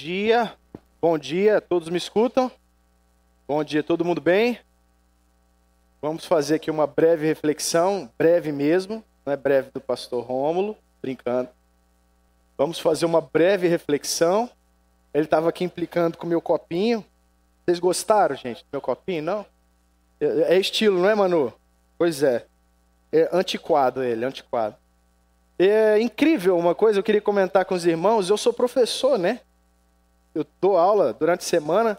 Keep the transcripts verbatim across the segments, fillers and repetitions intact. Dia, bom dia, todos me escutam? Bom dia, todo mundo bem? Vamos fazer aqui uma breve reflexão, breve mesmo, não é breve do pastor Rômulo, brincando. Vamos fazer uma breve reflexão. Ele estava aqui implicando com o meu copinho. Vocês gostaram, gente, do meu copinho, não? É estilo, não é, Manu? Pois é, é antiquado ele, antiquado. É incrível uma coisa, eu queria comentar com os irmãos, eu sou professor, né? Eu dou aula durante a semana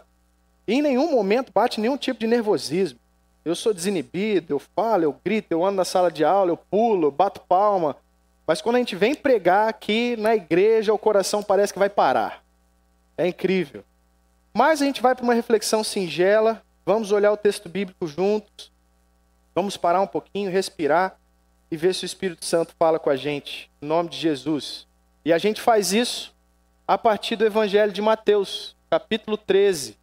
e em nenhum momento bate nenhum tipo de nervosismo. Eu sou desinibido, eu falo, eu grito, eu ando na sala de aula, eu pulo, eu bato palma. Mas quando a gente vem pregar aqui na igreja, o coração parece que vai parar. É incrível. Mas a gente vai para uma reflexão singela, vamos olhar o texto bíblico juntos, vamos parar um pouquinho, respirar e ver se o Espírito Santo fala com a gente, em nome de Jesus. E a gente faz isso a partir do Evangelho de Mateus, capítulo treze,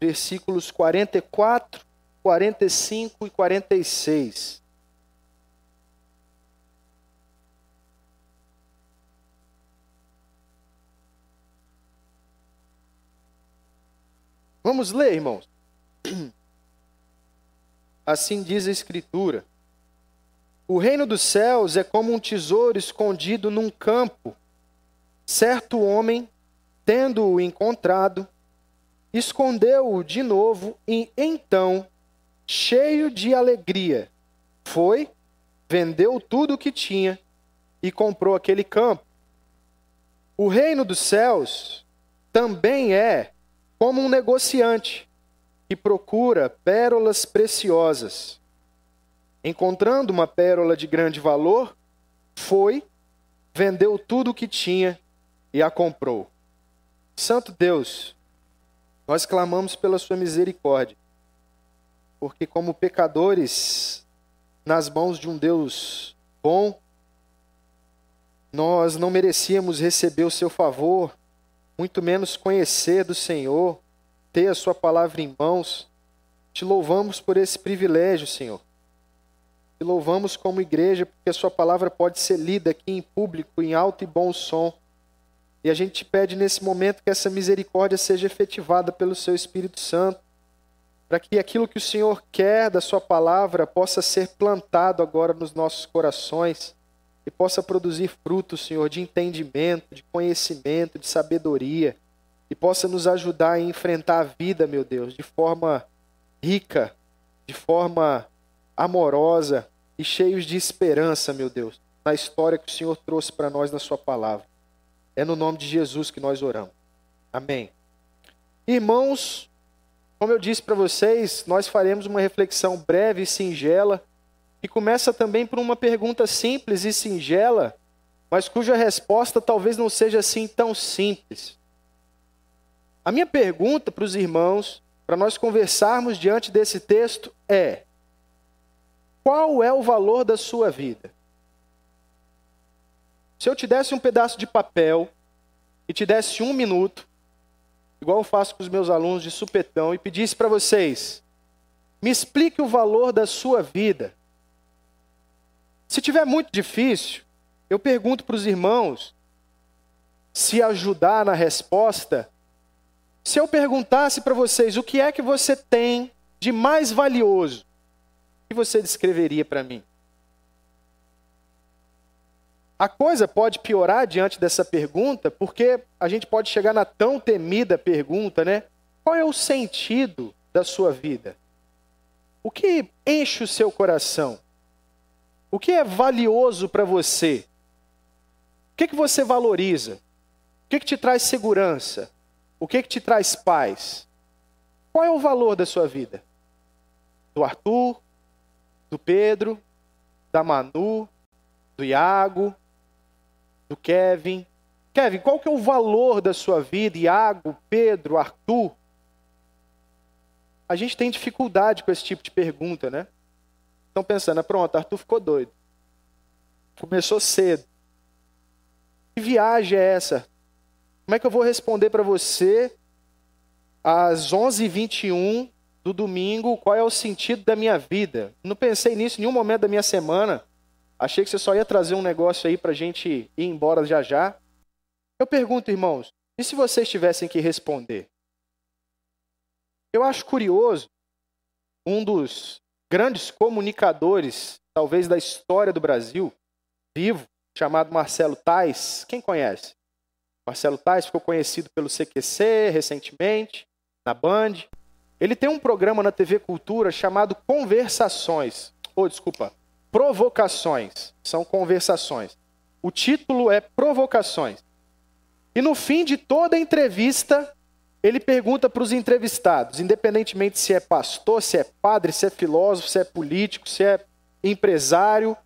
versículos quarenta e quatro, quarenta e cinco e quarenta e seis. Vamos ler, irmãos. Assim diz a Escritura. O reino dos céus é como um tesouro escondido num campo. Certo homem, tendo-o encontrado, escondeu-o de novo e, então, cheio de alegria, foi, vendeu tudo o que tinha e comprou aquele campo. O reino dos céus também é como um negociante que procura pérolas preciosas. Encontrando uma pérola de grande valor, foi, vendeu tudo o que tinha e a comprou. Santo Deus, nós clamamos pela sua misericórdia, porque como pecadores, nas mãos de um Deus bom, nós não merecíamos receber o seu favor, muito menos conhecer do Senhor, ter a sua palavra em mãos. Te louvamos por esse privilégio, Senhor. Te louvamos como igreja, porque a sua palavra pode ser lida aqui em público, em alto e bom som. E a gente te pede nesse momento que essa misericórdia seja efetivada pelo seu Espírito Santo, para que aquilo que o Senhor quer da sua palavra possa ser plantado agora nos nossos corações e possa produzir frutos, Senhor, de entendimento, de conhecimento, de sabedoria, e possa nos ajudar a enfrentar a vida, meu Deus, de forma rica, de forma amorosa e cheios de esperança, meu Deus, na história que o Senhor trouxe para nós na sua palavra. É no nome de Jesus que nós oramos. Amém. Irmãos, como eu disse para vocês, nós faremos uma reflexão breve e singela, que começa também por uma pergunta simples e singela, mas cuja resposta talvez não seja assim tão simples. A minha pergunta para os irmãos, para nós conversarmos diante desse texto é: qual é o valor da sua vida? Se eu te desse um pedaço de papel e te desse um minuto, igual eu faço com os meus alunos de supetão, e pedisse para vocês, me explique o valor da sua vida. Se tiver muito difícil, eu pergunto para os irmãos se ajudar na resposta. Se eu perguntasse para vocês, o que é que você tem de mais valioso? O que você descreveria para mim? A coisa pode piorar diante dessa pergunta, porque a gente pode chegar na tão temida pergunta, né? Qual é o sentido da sua vida? O que enche o seu coração? O que é valioso para você? O que é que você valoriza? O que é que te traz segurança? O que é que te traz paz? Qual é o valor da sua vida? Do Arthur, do Pedro, da Manu, do Iago, do Kevin. Kevin, qual que é o valor da sua vida? Iago, Pedro, Arthur? A gente tem dificuldade com esse tipo de pergunta, né? Estão pensando, pronto, Arthur ficou doido. Começou cedo. Que viagem é essa? Como é que eu vou responder para você às onze e vinte e um do domingo, qual é o sentido da minha vida? Não pensei nisso em nenhum momento da minha semana. Achei que você só ia trazer um negócio aí pra gente ir embora já já. Eu pergunto, irmãos, e se vocês tivessem que responder? Eu acho curioso, um dos grandes comunicadores, talvez da história do Brasil, vivo, chamado Marcelo Tas, quem conhece? Marcelo Tas ficou conhecido pelo C Q C recentemente, na Band. Ele tem um programa na T V Cultura chamado Conversações, ou desculpa, Provocações, são conversações. O título é Provocações. E no fim de toda entrevista, ele pergunta para os entrevistados, independentemente se é pastor, se é padre, se é filósofo, se é político, se é empresário,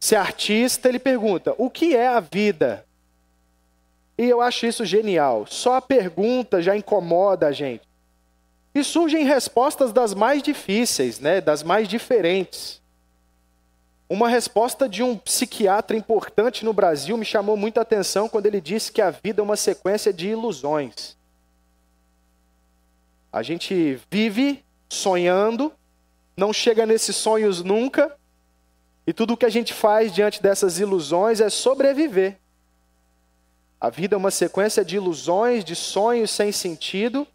se é artista, ele pergunta, o que é a vida? E eu acho isso genial. Só a pergunta já incomoda a gente. E surgem respostas das mais difíceis, né? Das mais diferentes. Uma resposta de um psiquiatra importante no Brasil me chamou muita atenção quando ele disse que a vida é uma sequência de ilusões. A gente vive sonhando, não chega nesses sonhos nunca, e tudo o que a gente faz diante dessas ilusões é sobreviver. A vida é uma sequência de ilusões, de sonhos sem sentido,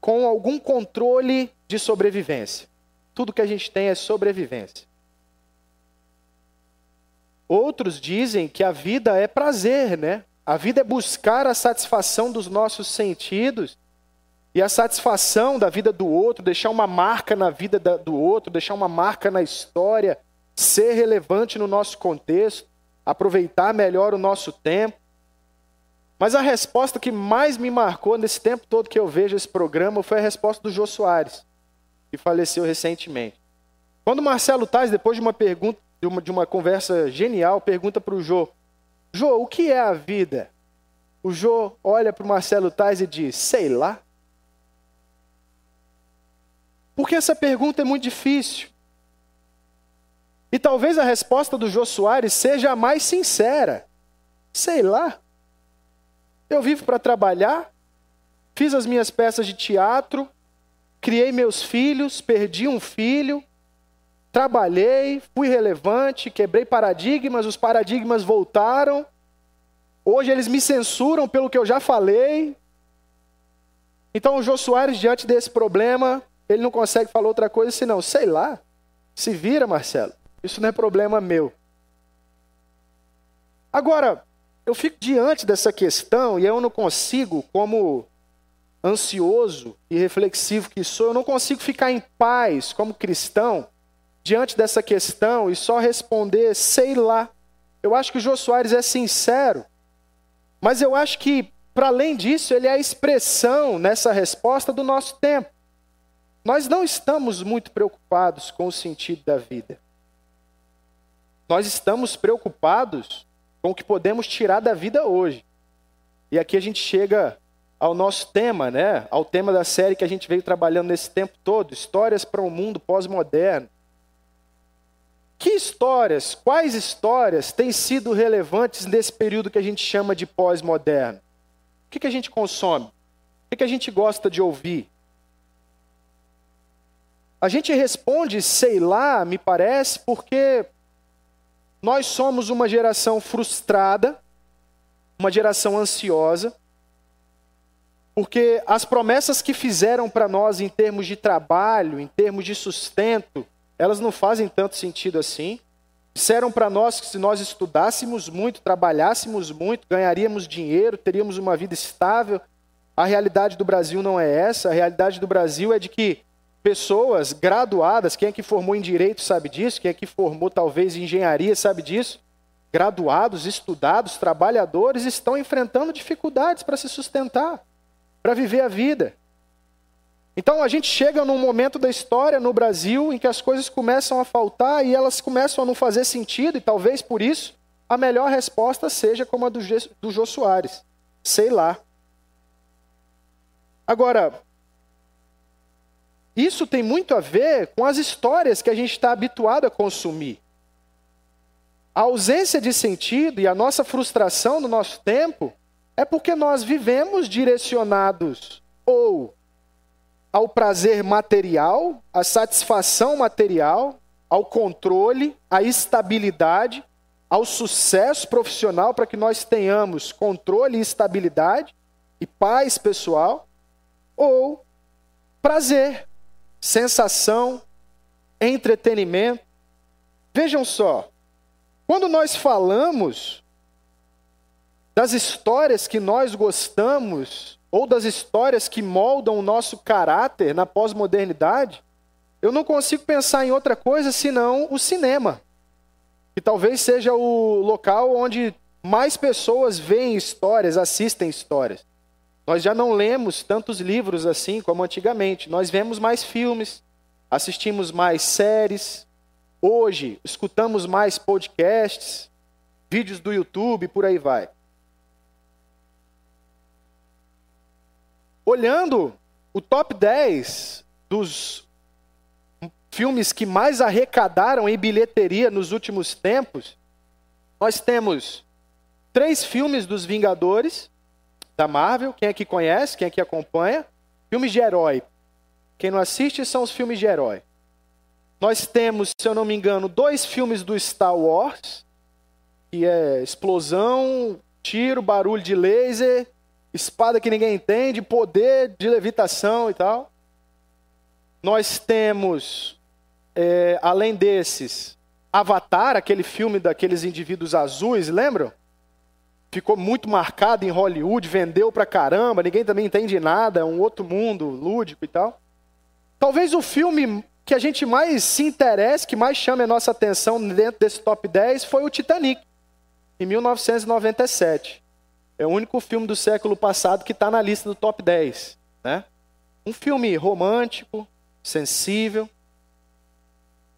com algum controle de sobrevivência. Tudo que a gente tem é sobrevivência. Outros dizem que a vida é prazer, né? A vida é buscar a satisfação dos nossos sentidos e a satisfação da vida do outro, deixar uma marca na vida do outro, deixar uma marca na história, ser relevante no nosso contexto, aproveitar melhor o nosso tempo. Mas a resposta que mais me marcou nesse tempo todo que eu vejo esse programa foi a resposta do Jô Soares, que faleceu recentemente. Quando Marcelo Tais, depois de uma pergunta, De uma, de uma conversa genial, pergunta para o Jô, Jô, o que é a vida? O Jô olha para o Marcelo Tais e diz, sei lá. Porque essa pergunta é muito difícil. E talvez a resposta do Jô Soares seja a mais sincera. Sei lá. Eu vivo para trabalhar, fiz as minhas peças de teatro, criei meus filhos, perdi um filho, trabalhei, fui relevante, quebrei paradigmas, os paradigmas voltaram. Hoje eles me censuram pelo que eu já falei. Então o Jô Soares, diante desse problema, ele não consegue falar outra coisa senão, sei lá, se vira, Marcelo, isso não é problema meu. Agora, eu fico diante dessa questão e eu não consigo, como ansioso e reflexivo que sou, eu não consigo ficar em paz como cristão, diante dessa questão e só responder, sei lá. Eu acho que o Jô Soares é sincero, mas eu acho que, para além disso, ele é a expressão nessa resposta do nosso tempo. Nós não estamos muito preocupados com o sentido da vida. Nós estamos preocupados com o que podemos tirar da vida hoje. E aqui a gente chega ao nosso tema, né? Ao tema da série que a gente veio trabalhando nesse tempo todo, Histórias para um Mundo Pós-Moderno. Que histórias, quais histórias têm sido relevantes nesse período que a gente chama de pós-moderno? O que, que a gente consome? O que, que a gente gosta de ouvir? A gente responde, sei lá, me parece, porque nós somos uma geração frustrada, uma geração ansiosa, porque as promessas que fizeram para nós em termos de trabalho, em termos de sustento, elas não fazem tanto sentido assim. Disseram para nós que se nós estudássemos muito, trabalhássemos muito, ganharíamos dinheiro, teríamos uma vida estável. A realidade do Brasil não é essa. A realidade do Brasil é de que pessoas graduadas, quem é que formou em Direito sabe disso, quem é que formou talvez em Engenharia sabe disso, graduados, estudados, trabalhadores, estão enfrentando dificuldades para se sustentar, para viver a vida. Então a gente chega num momento da história no Brasil em que as coisas começam a faltar e elas começam a não fazer sentido e talvez por isso a melhor resposta seja como a do, G- do Jô Soares. Sei lá. Agora, isso tem muito a ver com as histórias que a gente está habituado a consumir. A ausência de sentido e a nossa frustração no nosso tempo é porque nós vivemos direcionados ou ao prazer material, à satisfação material, ao controle, à estabilidade, ao sucesso profissional para que nós tenhamos controle e estabilidade e paz pessoal, ou prazer, sensação, entretenimento. Vejam só, quando nós falamos das histórias que nós gostamos ou das histórias que moldam o nosso caráter na pós-modernidade, eu não consigo pensar em outra coisa senão o cinema, que talvez seja o local onde mais pessoas veem histórias, assistem histórias. Nós já não lemos tantos livros assim como antigamente. Nós vemos mais filmes, assistimos mais séries. Hoje, escutamos mais podcasts, vídeos do YouTube, por aí vai. Olhando o top dez dos filmes que mais arrecadaram em bilheteria nos últimos tempos, nós temos três filmes dos Vingadores, da Marvel, quem aqui conhece, quem aqui acompanha, filmes de herói. Quem não assiste são os filmes de herói. Nós temos, se eu não me engano, dois filmes do Star Wars, que é explosão, tiro, barulho de laser, espada que ninguém entende, poder de levitação e tal. Nós temos, é, além desses, Avatar, aquele filme daqueles indivíduos azuis, lembram? Ficou muito marcado em Hollywood, vendeu pra caramba, ninguém também entende nada, é um outro mundo lúdico e tal. Talvez o filme que a gente mais se interesse, que mais chame a nossa atenção dentro desse top dez, foi o Titanic, em mil novecentos e noventa e sete. É o único filme do século passado que está na lista do top dez, né? Um filme romântico, sensível.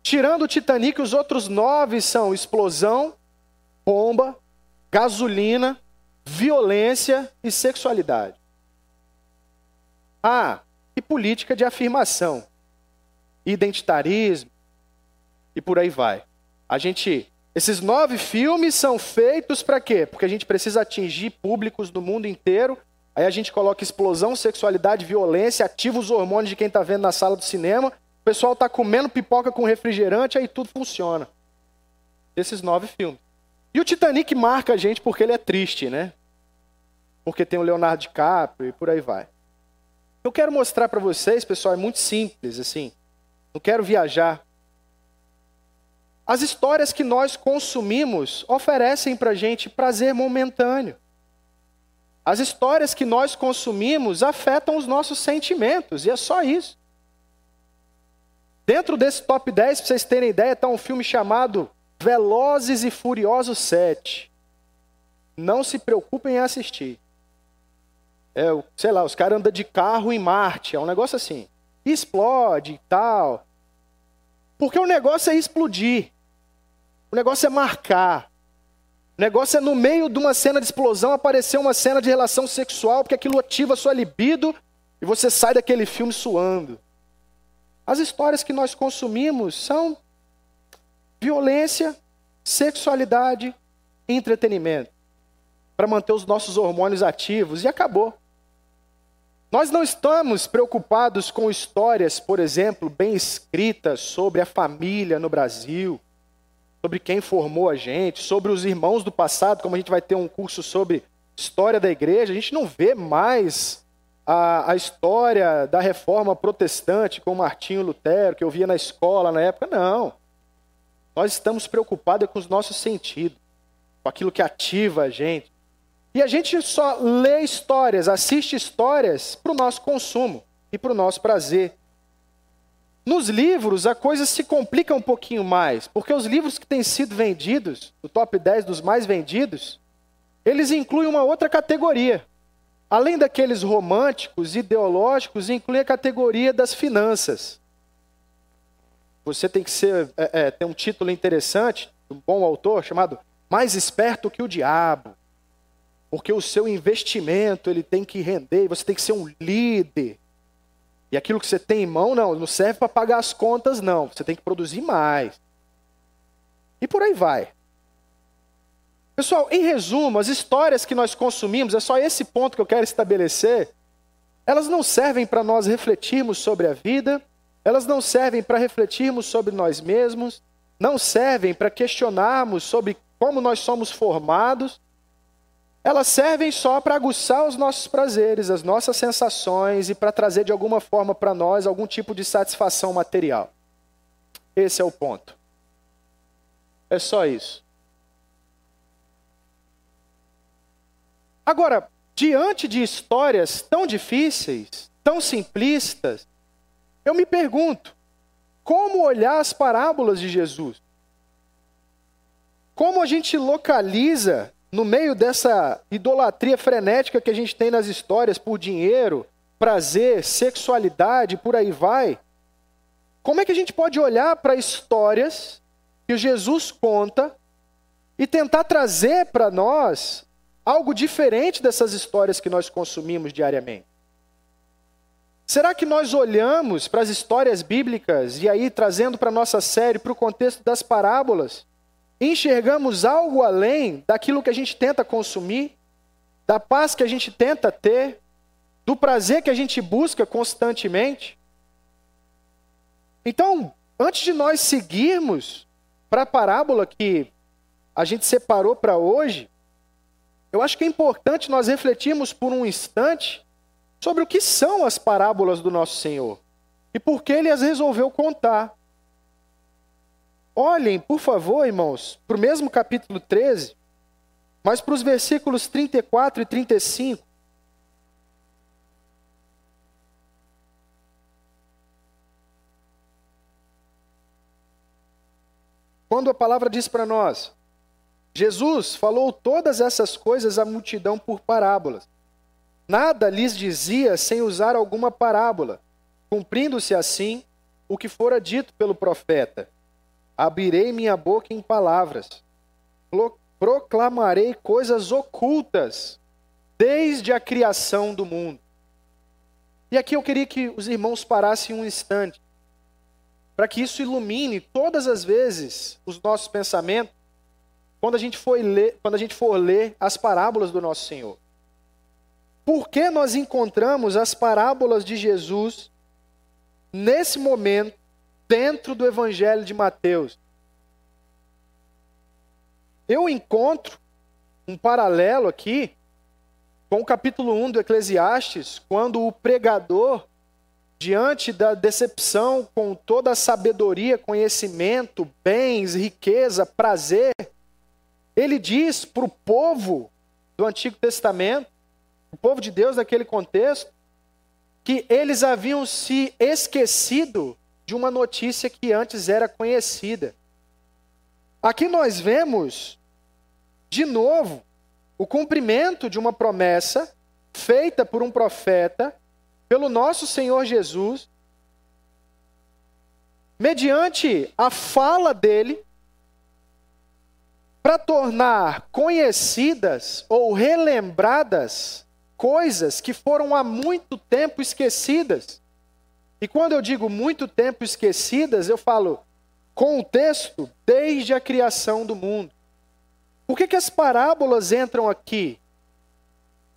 Tirando o Titanic, os outros nove são explosão, bomba, gasolina, violência e sexualidade. Ah, e política de afirmação, identitarismo e por aí vai. A gente, esses nove filmes são feitos para quê? Porque a gente precisa atingir públicos do mundo inteiro. Aí a gente coloca explosão, sexualidade, violência, ativa os hormônios de quem está vendo na sala do cinema. O pessoal está comendo pipoca com refrigerante, aí tudo funciona. Esses nove filmes. E o Titanic marca a gente porque ele é triste, né? Porque tem o Leonardo DiCaprio e por aí vai. Eu quero mostrar para vocês, pessoal, é muito simples, assim. Não quero viajar. As histórias que nós consumimos oferecem para a gente prazer momentâneo. As histórias que nós consumimos afetam os nossos sentimentos, e é só isso. Dentro desse top dez, para vocês terem ideia, está um filme chamado Velozes e Furiosos sete. Não se preocupem em assistir. É, sei lá, os caras andam de carro em Marte, é um negócio assim. Explode e tal. Porque o negócio é explodir. O negócio é marcar. O negócio é no meio de uma cena de explosão aparecer uma cena de relação sexual, porque aquilo ativa a sua libido e você sai daquele filme suando. As histórias que nós consumimos são violência, sexualidade, entretenimento, para manter os nossos hormônios ativos, e acabou. Nós não estamos preocupados com histórias, por exemplo, bem escritas sobre a família no Brasil, sobre quem formou a gente, sobre os irmãos do passado, como a gente vai ter um curso sobre história da igreja, a gente não vê mais a, a história da reforma protestante com o Martinho Lutero, que eu via na escola na época, não. Nós estamos preocupados com os nossos sentidos, com aquilo que ativa a gente. E a gente só lê histórias, assiste histórias para o nosso consumo e para o nosso prazer. Nos livros, a coisa se complica um pouquinho mais, porque os livros que têm sido vendidos, o top dez dos mais vendidos, eles incluem uma outra categoria. Além daqueles românticos, ideológicos, inclui a categoria das finanças. Você tem que ser, é, é, ter um título interessante, um bom autor, chamado Mais Esperto que o Diabo. Porque o seu investimento ele tem que render, você tem que ser um líder. E aquilo que você tem em mão, não, não serve para pagar as contas, não. Você tem que produzir mais. E por aí vai. Pessoal, em resumo, as histórias que nós consumimos, é só esse ponto que eu quero estabelecer, elas não servem para nós refletirmos sobre a vida. Elas não servem para refletirmos sobre nós mesmos, não servem para questionarmos sobre como nós somos formados, elas servem só para aguçar os nossos prazeres, as nossas sensações e para trazer de alguma forma para nós algum tipo de satisfação material. Esse é o ponto. É só isso. Agora, diante de histórias tão difíceis, tão simplistas, eu me pergunto, como olhar as parábolas de Jesus? Como a gente localiza, no meio dessa idolatria frenética que a gente tem nas histórias, por dinheiro, prazer, sexualidade, por aí vai, como é que a gente pode olhar para histórias que Jesus conta e tentar trazer para nós algo diferente dessas histórias que nós consumimos diariamente? Será que nós olhamos para as histórias bíblicas e aí trazendo para a nossa série, para o contexto das parábolas, enxergamos algo além daquilo que a gente tenta consumir, da paz que a gente tenta ter, do prazer que a gente busca constantemente? Então, antes de nós seguirmos para a parábola que a gente separou para hoje, eu acho que é importante nós refletirmos por um instante sobre o que são as parábolas do nosso Senhor e por que Ele as resolveu contar. Olhem, por favor, irmãos, para o mesmo capítulo treze, mas para os versículos trinta e quatro e trinta e cinco. Quando a palavra diz para nós, Jesus falou todas essas coisas à multidão por parábolas. Nada lhes dizia sem usar alguma parábola, cumprindo-se assim o que fora dito pelo profeta. Abrirei minha boca em palavras, proclamarei coisas ocultas desde a criação do mundo. E aqui eu queria que os irmãos parassem um instante, para que isso ilumine todas as vezes os nossos pensamentos, quando a gente for ler, quando a gente for ler as parábolas do nosso Senhor. Por que nós encontramos as parábolas de Jesus nesse momento, dentro do Evangelho de Mateus? Eu encontro um paralelo aqui com o capítulo um do Eclesiastes, quando o pregador, diante da decepção com toda a sabedoria, conhecimento, bens, riqueza, prazer, ele diz para o povo do Antigo Testamento, o povo de Deus naquele contexto, que eles haviam se esquecido de uma notícia que antes era conhecida. Aqui nós vemos, de novo, o cumprimento de uma promessa feita por um profeta, pelo nosso Senhor Jesus, mediante a fala dele, para tornar conhecidas ou relembradas coisas que foram há muito tempo esquecidas. E quando eu digo muito tempo esquecidas, eu falo contexto desde a criação do mundo. Por que que as parábolas entram aqui?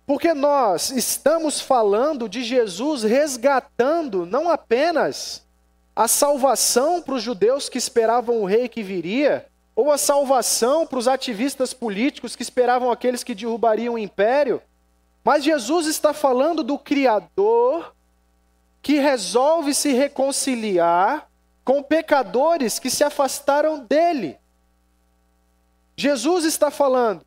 Porque nós estamos falando de Jesus resgatando não apenas a salvação para os judeus que esperavam o rei que viria, ou a salvação para os ativistas políticos que esperavam aqueles que derrubariam o império, mas Jesus está falando do Criador que resolve se reconciliar com pecadores que se afastaram dele. Jesus está falando: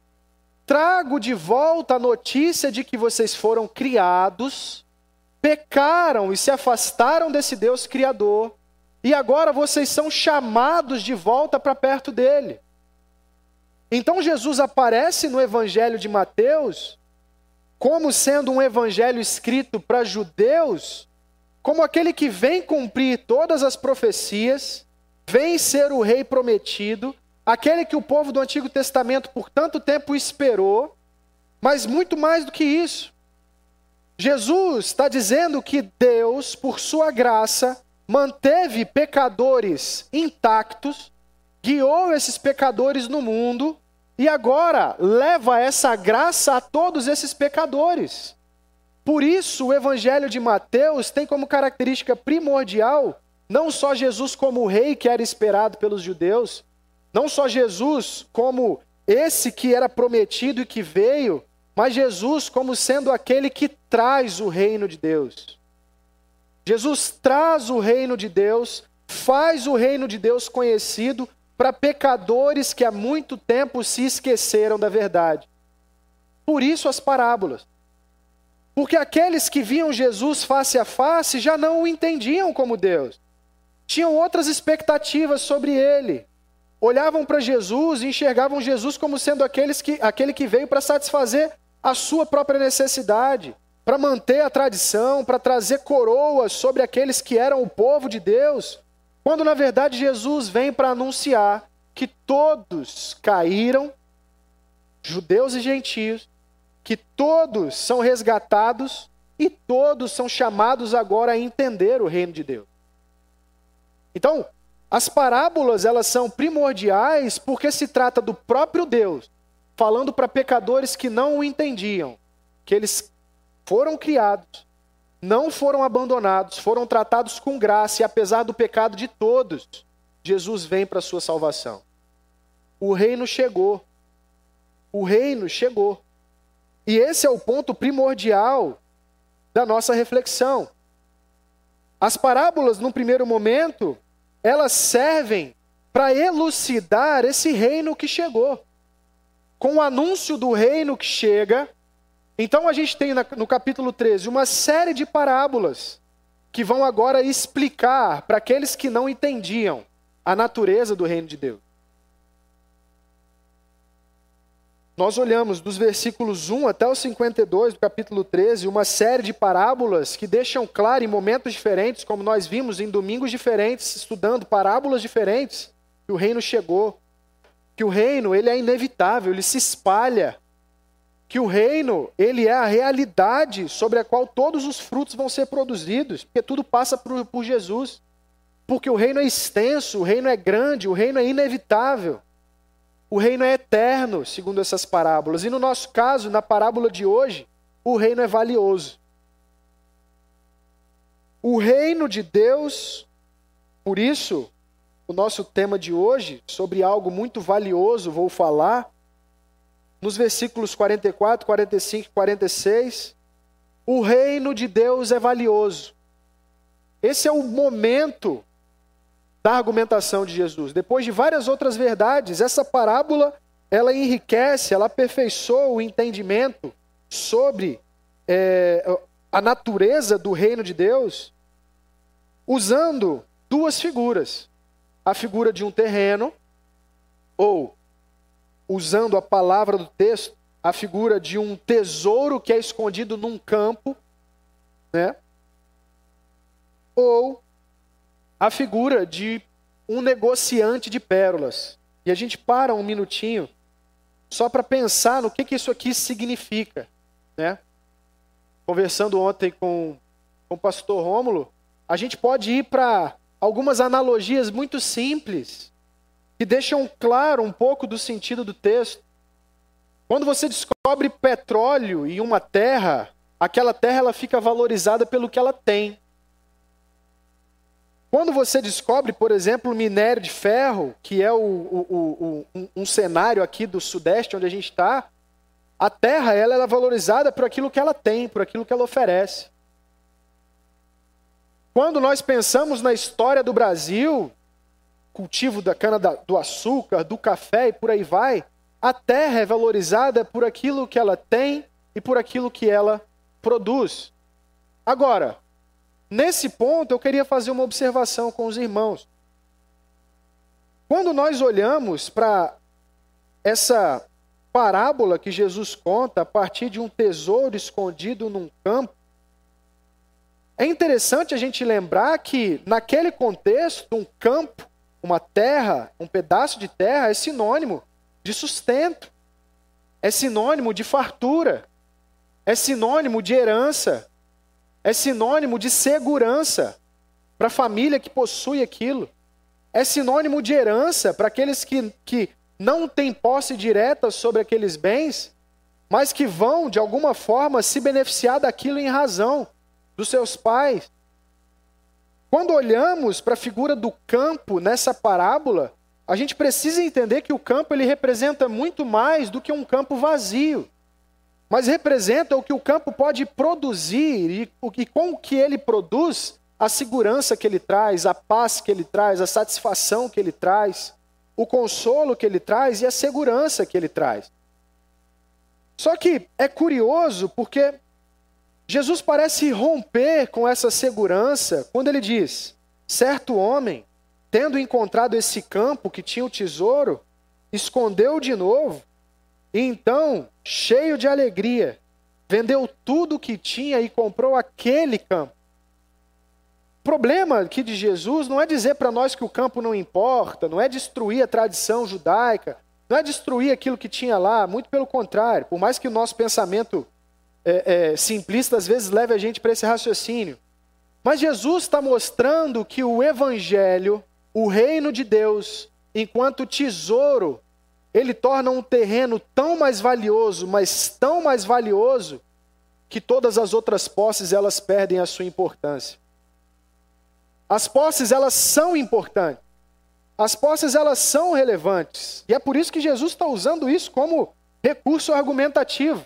trago de volta a notícia de que vocês foram criados, pecaram e se afastaram desse Deus Criador, e agora vocês são chamados de volta para perto dele. Então Jesus aparece no Evangelho de Mateus como sendo um evangelho escrito para judeus, como aquele que vem cumprir todas as profecias, vem ser o rei prometido, aquele que o povo do Antigo Testamento por tanto tempo esperou, mas muito mais do que isso. Jesus está dizendo que Deus, por sua graça, manteve pecadores intactos, guiou esses pecadores no mundo e agora leva essa graça a todos esses pecadores. Por isso, o Evangelho de Mateus tem como característica primordial não só Jesus como o rei que era esperado pelos judeus, não só Jesus como Esse que era prometido e que veio, mas Jesus como sendo aquele que traz o reino de Deus. Jesus traz o reino de Deus, faz o reino de Deus conhecido para pecadores que há muito tempo se esqueceram da verdade. Por isso as parábolas. Porque aqueles que viam Jesus face a face já não o entendiam como Deus. Tinham outras expectativas sobre ele. Olhavam para Jesus e enxergavam Jesus como sendo aqueles que, aquele que veio para satisfazer a sua própria necessidade, para manter a tradição, para trazer coroas sobre aqueles que eram o povo de Deus, quando na verdade Jesus vem para anunciar que todos caíram, judeus e gentios, que todos são resgatados e todos são chamados agora a entender o reino de Deus. Então, as parábolas, elas são primordiais porque se trata do próprio Deus, falando para pecadores que não o entendiam, que eles foram criados, não foram abandonados, foram tratados com graça e apesar do pecado de todos, Jesus vem para a sua salvação. O reino chegou. O reino chegou. E esse é o ponto primordial da nossa reflexão. As parábolas, num primeiro momento, elas servem para elucidar esse reino que chegou. Com o anúncio do reino que chega, então a gente tem no capítulo treze uma série de parábolas que vão agora explicar para aqueles que não entendiam a natureza do reino de Deus. Nós olhamos dos versículos um até os cinquenta e dois do capítulo treze uma série de parábolas que deixam claro em momentos diferentes, como nós vimos em domingos diferentes, estudando parábolas diferentes, que o reino chegou, que o reino ele é inevitável, ele se espalha, que o reino ele é a realidade sobre a qual todos os frutos vão ser produzidos, porque tudo passa por, por Jesus, porque o reino é extenso, o reino é grande, o reino é inevitável. O reino é eterno, segundo essas parábolas. E no nosso caso, na parábola de hoje, o reino é valioso. O reino de Deus, por isso, o nosso tema de hoje, sobre algo muito valioso, vou falar, nos versículos quarenta e quatro, quarenta e cinco e quarenta e seis, o reino de Deus é valioso. Esse é o momento da argumentação de Jesus. Depois de várias outras verdades, essa parábola, ela enriquece, ela aperfeiçoa o entendimento sobre é, a natureza do reino de Deus, usando duas figuras. A figura de um terreno, ou, usando a palavra do texto, a figura de um tesouro que é escondido num campo, né? Ou a figura de um negociante de pérolas. E a gente para um minutinho só para pensar no que, que isso aqui significa, né? Conversando ontem com, com o pastor Rômulo, a gente pode ir para algumas analogias muito simples que deixam claro um pouco do sentido do texto. Quando você descobre petróleo em uma terra, aquela terra ela fica valorizada pelo que ela tem. Quando você descobre, por exemplo, o minério de ferro, que é o, o, o, um, um cenário aqui do Sudeste, onde a gente está, a terra ela, ela é valorizada por aquilo que ela tem, por aquilo que ela oferece. Quando nós pensamos na história do Brasil, cultivo da cana da, do açúcar, do café e por aí vai, a terra é valorizada por aquilo que ela tem e por aquilo que ela produz. Agora, nesse ponto, eu queria fazer uma observação com os irmãos. Quando nós olhamos para essa parábola que Jesus conta a partir de um tesouro escondido num campo, é interessante a gente lembrar que, naquele contexto, um campo, uma terra, um pedaço de terra é sinônimo de sustento, é sinônimo de fartura, é sinônimo de herança. É sinônimo de segurança para a família que possui aquilo. É sinônimo de herança para aqueles que, que não têm posse direta sobre aqueles bens, mas que vão, de alguma forma, se beneficiar daquilo em razão dos seus pais. Quando olhamos para a figura do campo nessa parábola, A gente precisa entender que o campo ele representa muito mais do que um campo vazio, mas representa o que o campo pode produzir e, e com o que ele produz, a segurança que ele traz, a paz que ele traz, a satisfação que ele traz, o consolo que ele traz e a segurança que ele traz. Só que é curioso porque Jesus parece romper com essa segurança quando ele diz: certo homem, tendo encontrado esse campo que tinha o tesouro, escondeu de novo, e então, cheio de alegria, vendeu tudo o que tinha e comprou aquele campo. O problema aqui de Jesus não é dizer para nós que o campo não importa, não é destruir a tradição judaica, não é destruir aquilo que tinha lá, muito pelo contrário. Por mais que o nosso pensamento é, é, simplista às vezes leve a gente para esse raciocínio. Mas Jesus está mostrando que o Evangelho, o reino de Deus, enquanto tesouro, ele torna um terreno tão mais valioso, mas tão mais valioso, que todas as outras posses elas perdem a sua importância. As posses, elas são importantes. As posses, elas são relevantes. E é por isso que Jesus está usando isso como recurso argumentativo.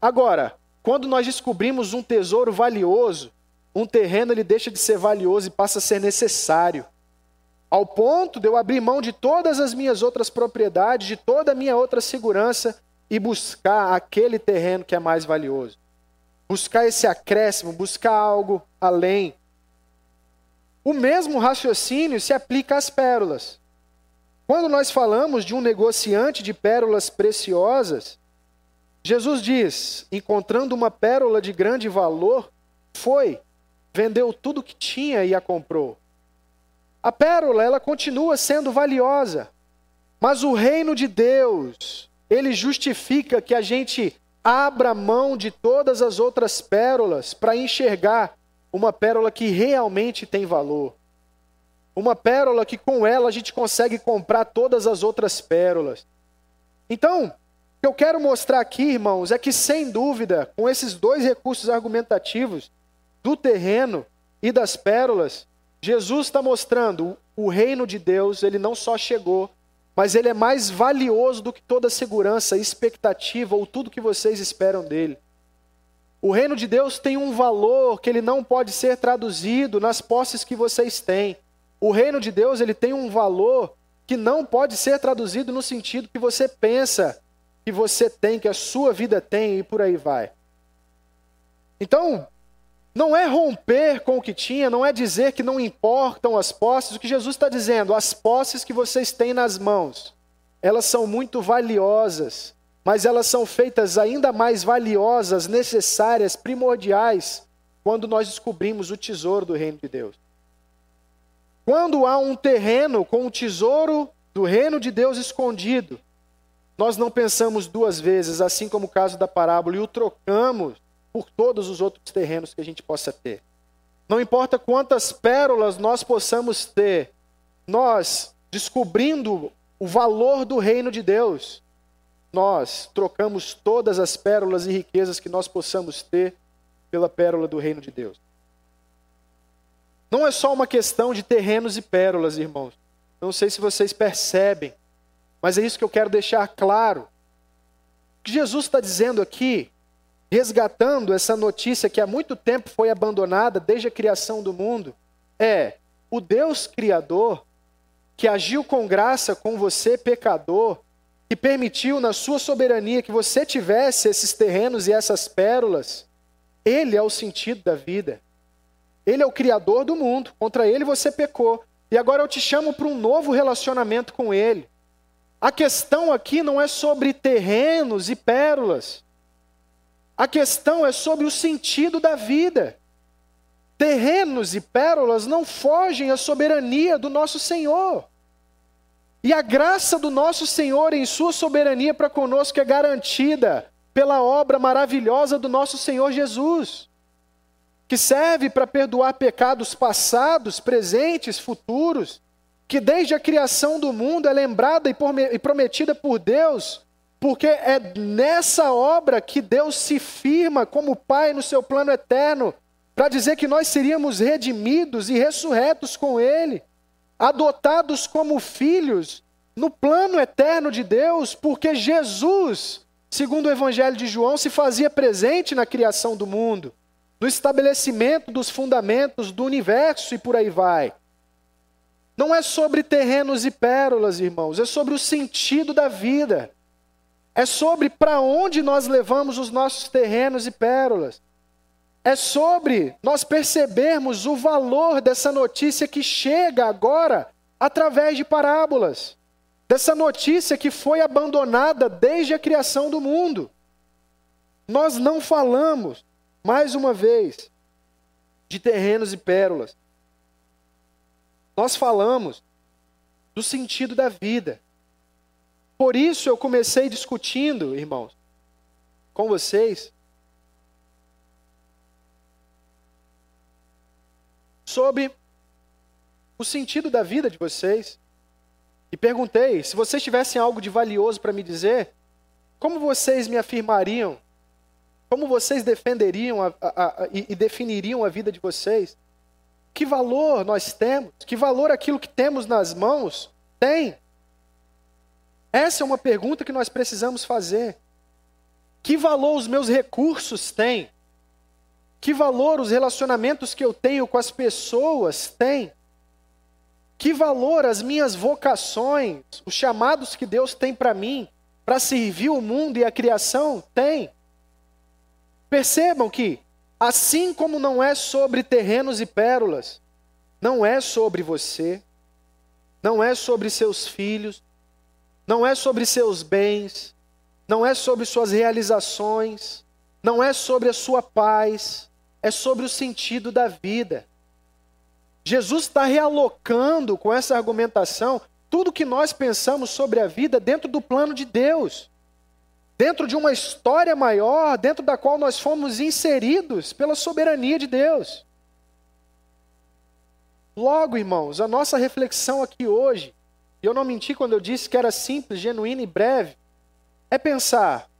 Agora, quando nós descobrimos um tesouro valioso, um terreno ele deixa de ser valioso e passa a ser necessário. Ao ponto de eu abrir mão de todas as minhas outras propriedades, de toda a minha outra segurança e buscar aquele terreno que é mais valioso. Buscar esse acréscimo, buscar algo além. O mesmo raciocínio se aplica às pérolas. Quando nós falamos de um negociante de pérolas preciosas, Jesus diz, encontrando uma pérola de grande valor, foi, vendeu tudo que tinha e a comprou. A pérola, ela continua sendo valiosa, mas o reino de Deus, ele justifica que a gente abra mão de todas as outras pérolas para enxergar uma pérola que realmente tem valor. Uma pérola que com ela a gente consegue comprar todas as outras pérolas. Então, o que eu quero mostrar aqui, irmãos, é que sem dúvida, com esses dois recursos argumentativos, do terreno e das pérolas, Jesus está mostrando o reino de Deus, ele não só chegou, mas ele é mais valioso do que toda segurança, expectativa ou tudo que vocês esperam dele. O reino de Deus tem um valor que ele não pode ser traduzido nas posses que vocês têm. O reino de Deus ele tem um valor que não pode ser traduzido no sentido que você pensa, que você tem, que a sua vida tem e por aí vai. Então, não é romper com o que tinha, não é dizer que não importam as posses. O que Jesus está dizendo, as posses que vocês têm nas mãos, elas são muito valiosas. Mas elas são feitas ainda mais valiosas, necessárias, primordiais, quando nós descobrimos o tesouro do reino de Deus. Quando há um terreno com o tesouro do reino de Deus escondido, nós não pensamos duas vezes, assim como o caso da parábola, e o trocamos por todos os outros terrenos que a gente possa ter. Não importa quantas pérolas nós possamos ter, nós, descobrindo o valor do reino de Deus, nós trocamos todas as pérolas e riquezas que nós possamos ter pela pérola do reino de Deus. Não é só uma questão de terrenos e pérolas, irmãos. Não sei se vocês percebem, mas é isso que eu quero deixar claro. O que Jesus está dizendo aqui, resgatando essa notícia que há muito tempo foi abandonada desde a criação do mundo, é o Deus Criador que agiu com graça com você, pecador, que permitiu na sua soberania que você tivesse esses terrenos e essas pérolas. Ele é o sentido da vida. Ele é o Criador do mundo. Contra ele você pecou. E agora eu te chamo para um novo relacionamento com ele. A questão aqui não é sobre terrenos e pérolas. A questão é sobre o sentido da vida. Terrenos e pérolas não fogem à soberania do nosso Senhor. E a graça do nosso Senhor em sua soberania para conosco é garantida pela obra maravilhosa do nosso Senhor Jesus, que serve para perdoar pecados passados, presentes, futuros, que desde a criação do mundo é lembrada e prometida por Deus, porque é nessa obra que Deus se firma como Pai no seu plano eterno, para dizer que nós seríamos redimidos e ressurretos com Ele, adotados como filhos no plano eterno de Deus, porque Jesus, segundo o Evangelho de João, se fazia presente na criação do mundo, no estabelecimento dos fundamentos do universo e por aí vai. Não é sobre terrenos e pérolas, irmãos, é sobre o sentido da vida. É sobre para onde nós levamos os nossos terrenos e pérolas. É sobre nós percebermos o valor dessa notícia que chega agora através de parábolas. Dessa notícia que foi abandonada desde a criação do mundo. Nós não falamos, mais uma vez, de terrenos e pérolas. Nós falamos do sentido da vida. Por isso eu comecei discutindo, irmãos, com vocês, sobre o sentido da vida de vocês. E perguntei, se vocês tivessem algo de valioso para me dizer, como vocês me afirmariam? Como vocês defenderiam a, a, a, e definiriam a vida de vocês? Que valor nós temos? Que valor aquilo que temos nas mãos tem? Essa é uma pergunta que nós precisamos fazer. Que valor os meus recursos têm? Que valor os relacionamentos que eu tenho com as pessoas têm? Que valor as minhas vocações, os chamados que Deus tem para mim, para servir o mundo e a criação, têm? Percebam que, assim como não é sobre terrenos e pérolas, não é sobre você, não é sobre seus filhos, não é sobre seus bens, não é sobre suas realizações, não é sobre a sua paz, é sobre o sentido da vida. Jesus está realocando com essa argumentação tudo que nós pensamos sobre a vida dentro do plano de Deus. Dentro de uma história maior, dentro da qual nós fomos inseridos pela soberania de Deus. Logo, irmãos, a nossa reflexão aqui hoje, e eu não menti quando eu disse que era simples, genuína e breve, é pensar,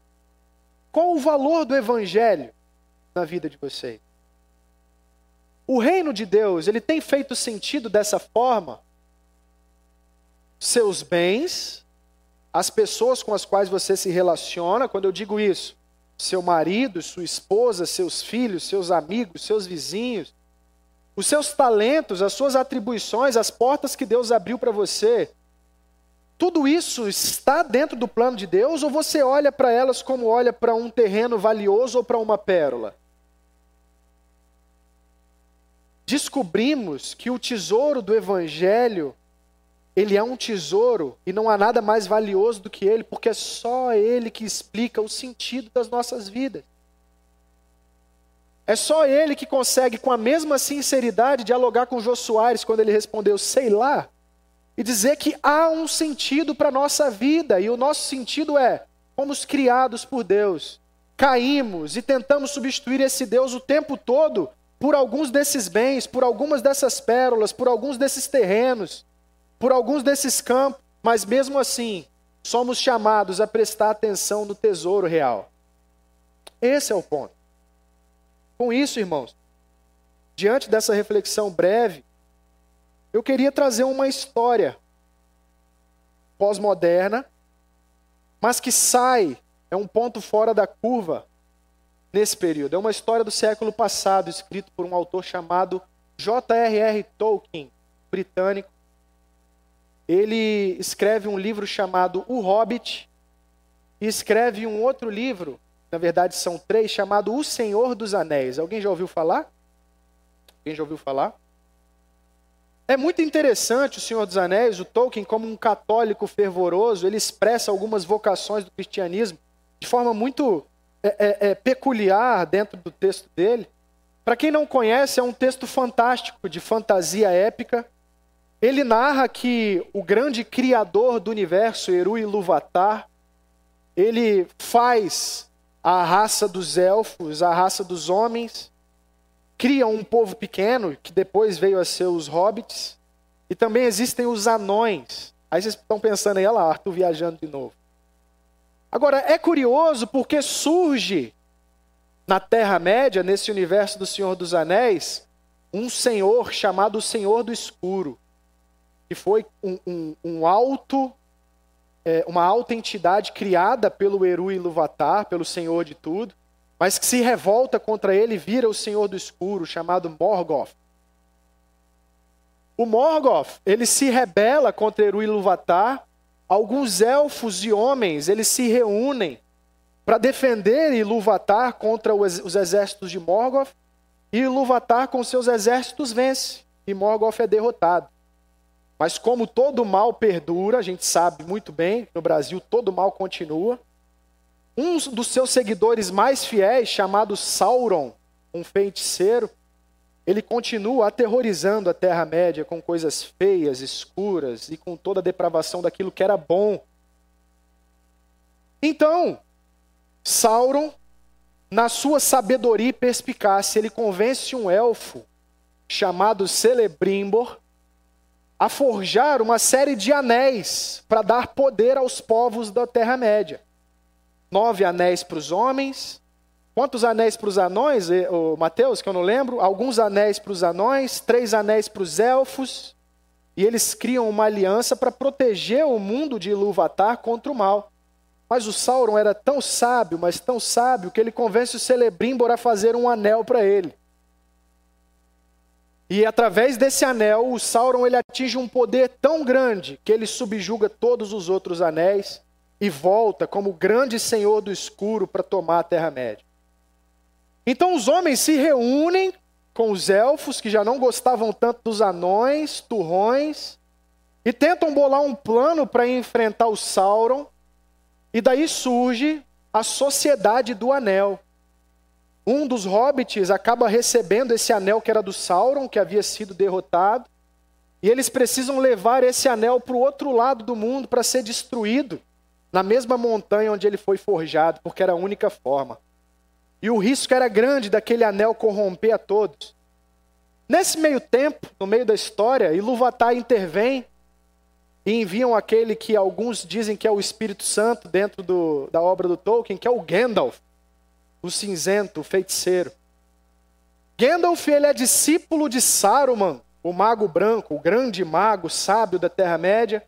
qual o valor do Evangelho na vida de vocês? O reino de Deus, ele tem feito sentido dessa forma? Seus bens... As pessoas com as quais você se relaciona, quando eu digo isso, seu marido, sua esposa, seus filhos, seus amigos, seus vizinhos, os seus talentos, as suas atribuições, as portas que Deus abriu para você, tudo isso está dentro do plano de Deus ou você olha para elas como olha para um terreno valioso ou para uma pérola? Descobrimos que o tesouro do Evangelho ele é um tesouro e não há nada mais valioso do que ele, porque é só ele que explica o sentido das nossas vidas. É só ele que consegue, com a mesma sinceridade, dialogar com Jô Soares quando ele respondeu, sei lá, e dizer que há um sentido para a nossa vida. E o nosso sentido é, fomos criados por Deus, caímos e tentamos substituir esse Deus o tempo todo por alguns desses bens, por algumas dessas pérolas, por alguns desses terrenos, por alguns desses campos, mas mesmo assim, somos chamados a prestar atenção no tesouro real. Esse é o ponto. Com isso, irmãos, diante dessa reflexão breve, eu queria trazer uma história pós-moderna, mas que sai, é um ponto fora da curva nesse período. É uma história do século passado, escrito por um autor chamado J R R Tolkien, britânico. Ele escreve um livro chamado O Hobbit e escreve um outro livro, na verdade são três, chamado O Senhor dos Anéis. Alguém já ouviu falar? Alguém já ouviu falar? É muito interessante O Senhor dos Anéis, o Tolkien, como um católico fervoroso, ele expressa algumas vocações do cristianismo de forma muito é, é, é, peculiar dentro do texto dele. Para quem não conhece, é um texto fantástico, de fantasia épica. Ele narra que o grande criador do universo, Eru Ilúvatar, ele faz a raça dos elfos, a raça dos homens, cria um povo pequeno, que depois veio a ser os hobbits, e também existem os anões. Aí vocês estão pensando aí, olha lá, Arthur viajando de novo. Agora, é curioso porque surge na Terra-média, nesse universo do Senhor dos Anéis, um senhor chamado o Senhor do Escuro, que foi um, um, um alto é, uma alta entidade criada pelo Eru Ilúvatar, pelo Senhor de tudo, mas que se revolta contra ele e vira o Senhor do Escuro, chamado Morgoth. O Morgoth, ele se rebela contra Eru Ilúvatar. Alguns elfos e homens, eles se reúnem para defender Ilúvatar contra os exércitos de Morgoth, e Ilúvatar com seus exércitos vence, e Morgoth é derrotado. Mas como todo mal perdura, a gente sabe muito bem, no Brasil todo mal continua, um dos seus seguidores mais fiéis, chamado Sauron, um feiticeiro, ele continua aterrorizando a Terra-média com coisas feias, escuras, e com toda a depravação daquilo que era bom. Então, Sauron, na sua sabedoria e perspicácia, ele convence um elfo chamado Celebrimbor a forjar uma série de anéis para dar poder aos povos da Terra-média. Nove anéis para os homens. Quantos anéis para os anões, oh, Mateus, que eu não lembro? Alguns anéis para os anões, três anéis para os elfos. E eles criam uma aliança para proteger o mundo de Ilúvatar contra o mal. Mas o Sauron era tão sábio, mas tão sábio, que ele convence o Celebrimbor a fazer um anel para ele. E através desse anel, o Sauron ele atinge um poder tão grande que ele subjuga todos os outros anéis e volta como grande senhor do escuro para tomar a Terra-média. Então os homens se reúnem com os elfos, que já não gostavam tanto dos anões, turrões, e tentam bolar um plano para enfrentar o Sauron, e daí surge a Sociedade do Anel. Um dos hobbits acaba recebendo esse anel que era do Sauron, que havia sido derrotado, e eles precisam levar esse anel para o outro lado do mundo para ser destruído, na mesma montanha onde ele foi forjado, porque era a única forma. E o risco era grande daquele anel corromper a todos. Nesse meio tempo, no meio da história, Ilúvatar intervém e enviam aquele que alguns dizem que é o Espírito Santo dentro do, da obra do Tolkien, que é o Gandalf, o cinzento, o feiticeiro. Gandalf ele é discípulo de Saruman, o mago branco, o grande mago sábio da Terra-média.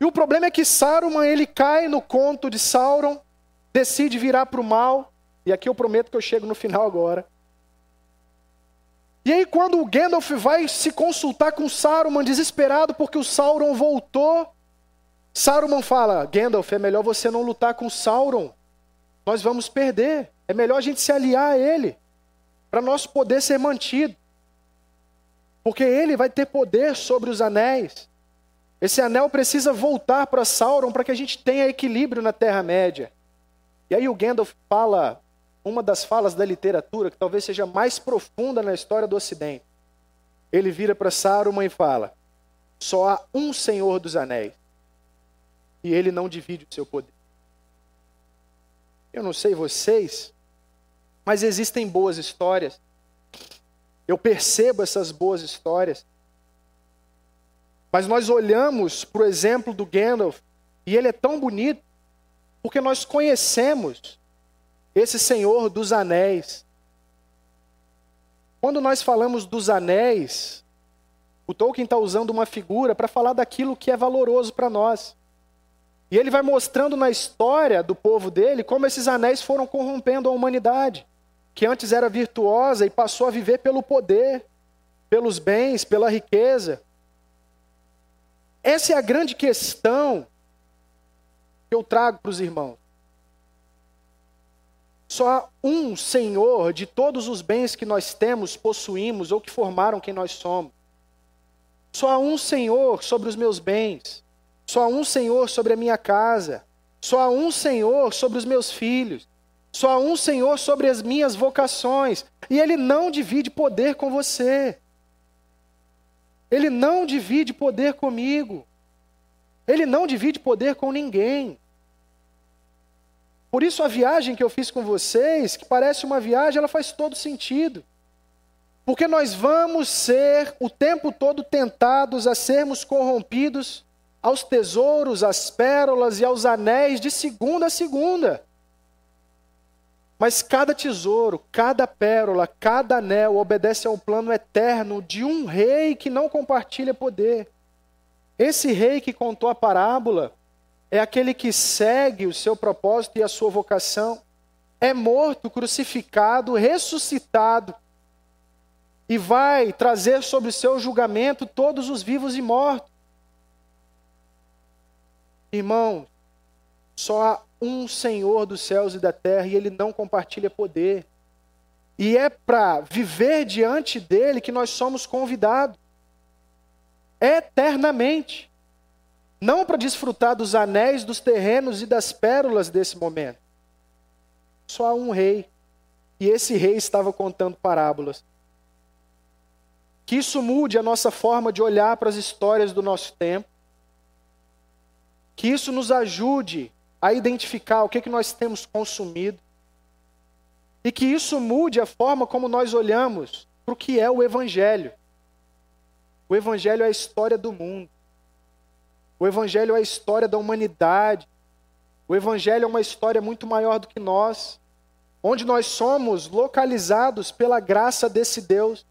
E o problema é que Saruman ele cai no conto de Sauron, decide virar para o mal, e aqui eu prometo que eu chego no final agora. E aí quando o Gandalf vai se consultar com Saruman, desesperado porque o Sauron voltou, Saruman fala, Gandalf, é melhor você não lutar com Sauron, nós vamos perder, é melhor a gente se aliar a ele, para nosso poder ser mantido, porque ele vai ter poder sobre os anéis, esse anel precisa voltar para Sauron para que a gente tenha equilíbrio na Terra-média. E aí o Gandalf fala... uma das falas da literatura que talvez seja mais profunda na história do Ocidente. Ele vira para Saruman e fala, só há um Senhor dos Anéis, e ele não divide o seu poder. Eu não sei vocês, mas existem boas histórias. Eu percebo essas boas histórias. Mas nós olhamos para o exemplo do Gandalf, e ele é tão bonito, porque nós conhecemos esse Senhor dos Anéis. Quando nós falamos dos anéis, o Tolkien está usando uma figura para falar daquilo que é valoroso para nós. E ele vai mostrando na história do povo dele como esses anéis foram corrompendo a humanidade, que antes era virtuosa e passou a viver pelo poder, pelos bens, pela riqueza. Essa é a grande questão que eu trago para os irmãos. Só há um Senhor de todos os bens que nós temos, possuímos ou que formaram quem nós somos. Só há um Senhor sobre os meus bens. Só há um Senhor sobre a minha casa. Só há um Senhor sobre os meus filhos. Só há um Senhor sobre as minhas vocações. E Ele não divide poder com você. Ele não divide poder comigo. Ele não divide poder com ninguém. Por isso a viagem que eu fiz com vocês, que parece uma viagem, ela faz todo sentido. Porque nós vamos ser o tempo todo tentados a sermos corrompidos aos tesouros, às pérolas e aos anéis de segunda a segunda. Mas cada tesouro, cada pérola, cada anel obedece ao plano eterno de um rei que não compartilha poder. Esse rei que contou a parábola é aquele que segue o seu propósito e a sua vocação, é morto, crucificado, ressuscitado, e vai trazer sobre o seu julgamento todos os vivos e mortos. Irmãos, só há um Senhor dos céus e da terra, e ele não compartilha poder. E é para viver diante dele que nós somos convidados, eternamente. Não para desfrutar dos anéis, dos terrenos e das pérolas desse momento. Só há um rei, e esse rei estava contando parábolas. Que isso mude a nossa forma de olhar para as histórias do nosso tempo. Que isso nos ajude a identificar o que é que nós temos consumido. E que isso mude a forma como nós olhamos para o que é o Evangelho. O Evangelho é a história do mundo. O Evangelho é a história da humanidade. O Evangelho é uma história muito maior do que nós. Onde nós somos localizados pela graça desse Deus,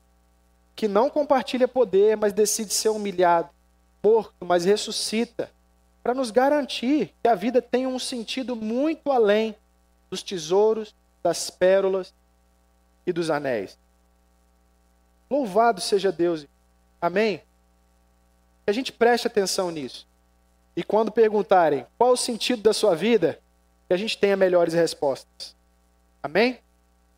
que não compartilha poder, mas decide ser humilhado, morto, mas ressuscita, para nos garantir que a vida tem um sentido muito além dos tesouros, das pérolas e dos anéis. Louvado seja Deus. Amém? Que a gente preste atenção nisso. E quando perguntarem qual o sentido da sua vida, que a gente tenha melhores respostas. Amém?